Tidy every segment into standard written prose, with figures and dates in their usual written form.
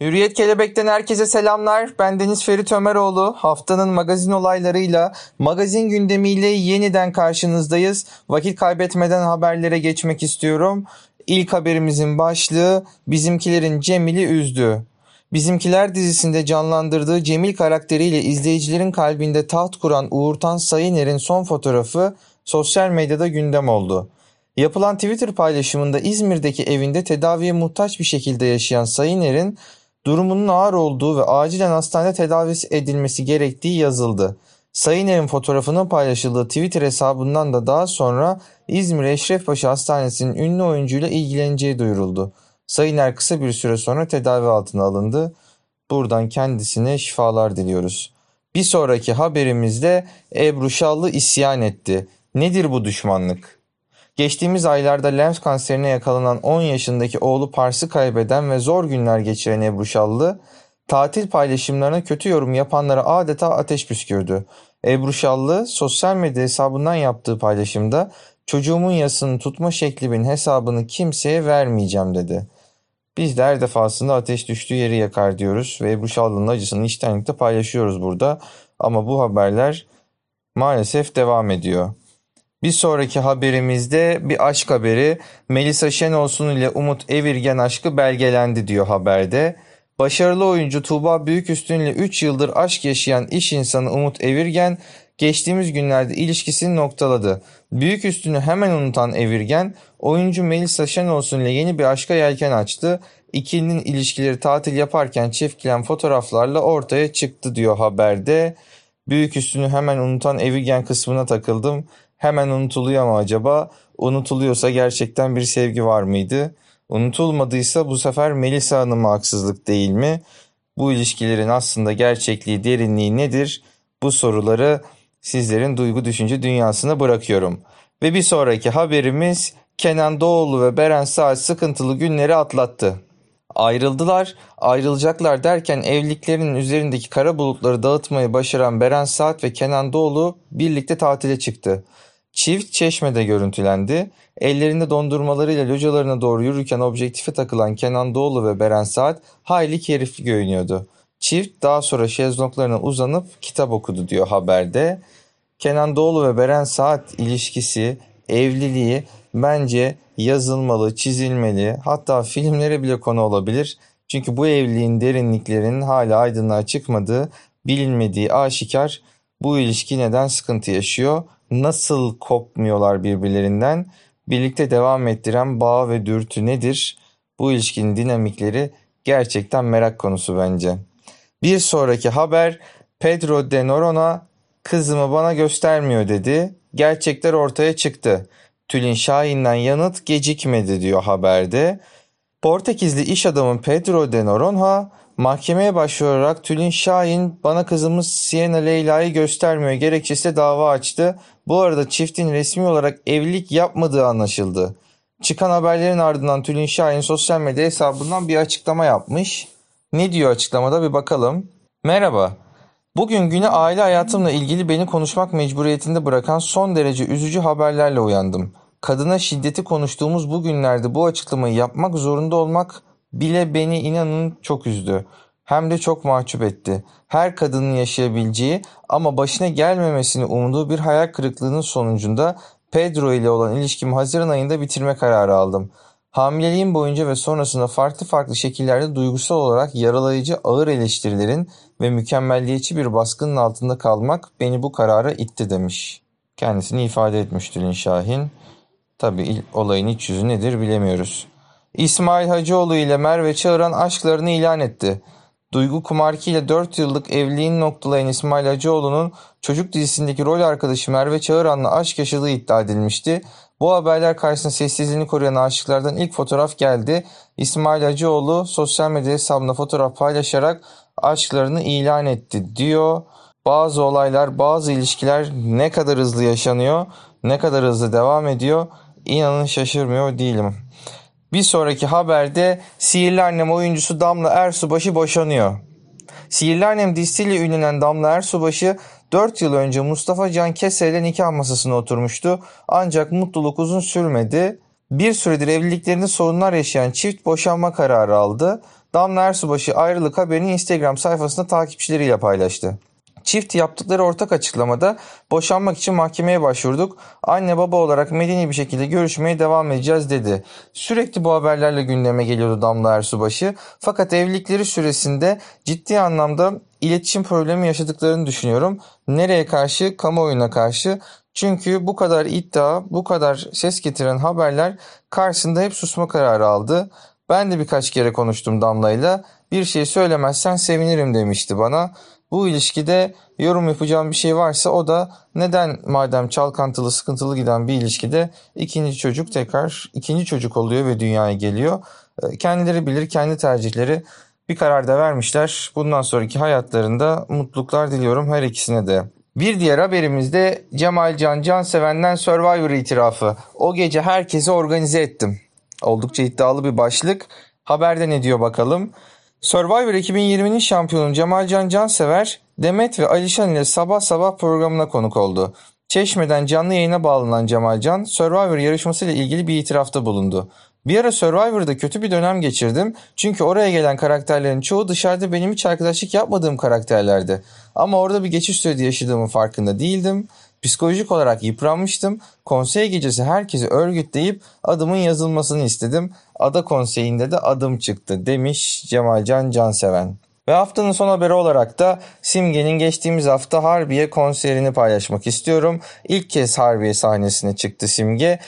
Hürriyet Kelebek'ten herkese selamlar. Ben Deniz Ferit Ömeroğlu. Haftanın magazin olaylarıyla, magazin gündemiyle yeniden karşınızdayız. Vakit kaybetmeden haberlere geçmek istiyorum. İlk haberimizin başlığı Bizimkilerin Cemil'i üzdü. Bizimkiler dizisinde canlandırdığı Cemil karakteriyle izleyicilerin kalbinde taht kuran Uğurtan Sayıner'in son fotoğrafı sosyal medyada gündem oldu. Yapılan Twitter paylaşımında İzmir'deki evinde tedaviye muhtaç bir şekilde yaşayan Sayıner'in durumunun ağır olduğu ve acilen hastanede tedavisi edilmesi gerektiği yazıldı. Sayıner'in fotoğrafının paylaşıldığı Twitter hesabından da daha sonra İzmir Eşrefpaşa Hastanesi'nin ünlü oyuncuyla ilgileneceği duyuruldu. Sayıner kısa bir süre sonra tedavi altına alındı. Buradan kendisine şifalar diliyoruz. Bir sonraki haberimizde Ebru Şallı isyan etti. Nedir bu düşmanlık? Geçtiğimiz aylarda lenf kanserine yakalanan 10 yaşındaki oğlu Pars'ı kaybeden ve zor günler geçiren Ebru Şallı, tatil paylaşımlarına kötü yorum yapanlara adeta ateş püskürdü. Ebru Şallı sosyal medya hesabından yaptığı paylaşımda "Çocuğumun yasını tutma şeklimin hesabını kimseye vermeyeceğim" dedi. Biz de her defasında ateş düştüğü yeri yakar diyoruz ve Ebru Şallı'nın acısını içtenlikle paylaşıyoruz burada. Ama bu haberler maalesef devam ediyor. Bir sonraki haberimizde bir aşk haberi. Melisa Şenolsun ile Umut Evirgen aşkı belgelendi diyor haberde. Başarılı oyuncu Tuba Büyüküstün ile 3 yıldır aşk yaşayan iş insanı Umut Evirgen geçtiğimiz günlerde ilişkisini noktaladı. Büyüküstün'ü hemen unutan Evirgen, oyuncu Melisa Şenolsun ile yeni bir aşka yelken açtı. İkilinin ilişkileri tatil yaparken çekilen fotoğraflarla ortaya çıktı diyor haberde. Büyüküstün'ü hemen unutan Evirgen kısmına takıldım. Hemen unutuluyor mu acaba? Unutuluyorsa gerçekten bir sevgi var mıydı? Unutulmadıysa bu sefer Melisa Hanım'a haksızlık değil mi? Bu ilişkilerin aslında gerçekliği, derinliği nedir? Bu soruları sizlerin duygu düşünce dünyasına bırakıyorum. Ve bir sonraki haberimiz Kenan Doğulu ve Beren Saat sıkıntılı günleri atlattı. Ayrıldılar, ayrılacaklar derken evliliklerinin üzerindeki kara bulutları dağıtmayı başaran Beren Saat ve Kenan Doğulu birlikte tatile çıktı. Çift Çeşme'de görüntülendi. Ellerinde dondurmalarıyla localarına doğru yürürken objektife takılan Kenan Doğulu ve Beren Saat hayli keyifli görünüyordu. Çift daha sonra şezlonglarına uzanıp kitap okudu diyor haberde. Kenan Doğulu ve Beren Saat ilişkisi, evliliği bence yazılmalı, çizilmeli, hatta filmlere bile konu olabilir. Çünkü bu evliliğin derinliklerinin hala aydınlığa çıkmadığı, bilinmediği aşikar. Bu ilişki neden sıkıntı yaşıyor? Nasıl kopmuyorlar birbirlerinden? Birlikte devam ettiren bağ ve dürtü nedir? Bu ilişkinin dinamikleri gerçekten merak konusu bence. Bir sonraki haber Pedro de Noronha kızımı bana göstermiyor dedi. Gerçekler ortaya çıktı. Tülin Şahin'den yanıt gecikmedi diyor haberde. Portekizli iş adamı Pedro de Noronha mahkemeye başvurarak Tülin Şahin bana kızımız Sienna Leyla'yı göstermiyor gerekçesiyle dava açtı. Bu arada çiftin resmi olarak evlilik yapmadığı anlaşıldı. Çıkan haberlerin ardından Tülin Şahin sosyal medya hesabından bir açıklama yapmış. Ne diyor açıklamada bir bakalım. Merhaba. Bugün güne aile hayatımla ilgili beni konuşmak mecburiyetinde bırakan son derece üzücü haberlerle uyandım. Kadına şiddeti konuştuğumuz bu günlerde bu açıklamayı yapmak zorunda olmak bile beni inanın çok üzdü. Hem de çok mahcup etti. Her kadının yaşayabileceği ama başına gelmemesini umduğu bir hayal kırıklığının sonucunda Pedro ile olan ilişkimi Haziran ayında bitirme kararı aldım. Hamileliğim boyunca ve sonrasında farklı şekillerde duygusal olarak yaralayıcı ağır eleştirilerin ve mükemmelliyetçi bir baskının altında kalmak beni bu karara itti demiş. Kendisini ifade etmiş Tülin Şahin. Tabii olayın iç yüzü nedir bilemiyoruz. İsmail Hacıoğlu ile Merve Çağıran aşklarını ilan etti. Duygu Kumarki ile 4 yıllık evliliğini noktalayan İsmail Hacıoğlu'nun çocuk dizisindeki rol arkadaşı Merve Çağıran'la aşk yaşadığı iddia edilmişti. Bu haberler karşısında sessizliğini koruyan aşıklardan ilk fotoğraf geldi. İsmail Hacıoğlu sosyal medya hesabında fotoğraf paylaşarak aşklarını ilan etti diyor. Bazı olaylar, bazı ilişkiler ne kadar hızlı yaşanıyor, ne kadar hızlı devam ediyor inanın şaşırmıyor değilim. Bir sonraki haberde Sihirli Annem oyuncusu Damla Ersubaşı boşanıyor. Sihirli Annem dizisiyle ünlenen Damla Ersubaşı 4 yıl önce Mustafa Can Keser ile nikah masasına oturmuştu. Ancak mutluluk uzun sürmedi. Bir süredir evliliklerinde sorunlar yaşayan çift boşanma kararı aldı. Damla Ersubaşı ayrılık haberini Instagram sayfasında takipçileriyle paylaştı. Çift yaptıkları ortak açıklamada boşanmak için mahkemeye başvurduk. Anne baba olarak medeni bir şekilde görüşmeye devam edeceğiz dedi. Sürekli bu haberlerle gündeme geliyordu Damla Ersubaşı. Fakat evlilikleri süresinde ciddi anlamda iletişim problemi yaşadıklarını düşünüyorum. Nereye karşı? Kamuoyuna karşı. Çünkü bu kadar iddia, bu kadar ses getiren haberler karşısında hep susma kararı aldı. Ben de birkaç kere konuştum Damla'yla. Bir şey söylemezsen sevinirim demişti bana. Bu ilişkide yorum yapacağım bir şey varsa o da neden madem çalkantılı sıkıntılı giden bir ilişkide ikinci çocuk oluyor ve dünyaya geliyor. Kendileri bilir, kendi tercihleri, bir karar da vermişler. Bundan sonraki hayatlarında mutluluklar diliyorum her ikisine de. Bir diğer haberimizde Cemal Can Cansever'den Survivor itirafı. O gece herkesi organize ettim. Oldukça iddialı bir başlık. Haberde ne diyor bakalım. Survivor 2020'nin şampiyonu Cemal Can Cansever, Demet ve Alişan ile sabah sabah programına konuk oldu. Çeşme'den canlı yayına bağlanan Cemal Can, Survivor yarışmasıyla ilgili bir itirafta bulundu. Bir ara Survivor'da kötü bir dönem geçirdim çünkü oraya gelen karakterlerin çoğu dışarıda benim hiç arkadaşlık yapmadığım karakterlerdi. Ama orada bir geçiş süreci yaşadığımın farkında değildim. Psikolojik olarak yıpranmıştım. Konsey gecesi herkesi örgütleyip adımın yazılmasını istedim. Ada konseyinde de adım çıktı demiş Cemal Can Canseven. Ve haftanın son haberi olarak da Simge'nin geçtiğimiz hafta Harbiye konserini paylaşmak istiyorum. İlk kez Harbiye sahnesine çıktı Simge.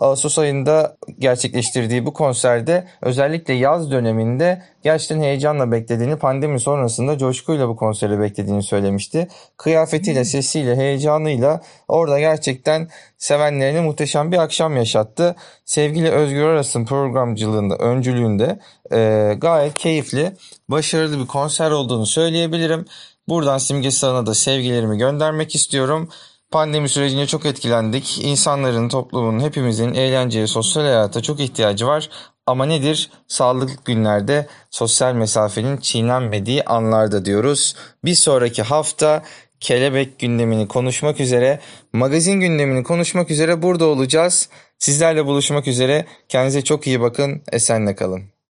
Ağustos ayında gerçekleştirdiği bu konserde özellikle yaz döneminde gerçekten heyecanla beklediğini, pandemi sonrasında coşkuyla bu konseri beklediğini söylemişti. Kıyafetiyle, sesiyle, heyecanıyla orada gerçekten sevenlerine muhteşem bir akşam yaşattı. Sevgili Özgür Aras'ın programcılığında, öncülüğünde gayet keyifli, başarılı bir konser olduğunu söyleyebilirim. Buradan Simge Sağ'ına da sevgilerimi göndermek istiyorum. Pandemi sürecinde çok etkilendik. İnsanların, toplumun, hepimizin eğlenceye, sosyal hayata çok ihtiyacı var. Ama nedir? Sağlıklı günlerde sosyal mesafenin çiğnenmediği anlarda diyoruz. Bir sonraki hafta kelebek gündemini konuşmak üzere, magazin gündemini konuşmak üzere burada olacağız. Sizlerle buluşmak üzere. Kendinize çok iyi bakın. Esenle kalın.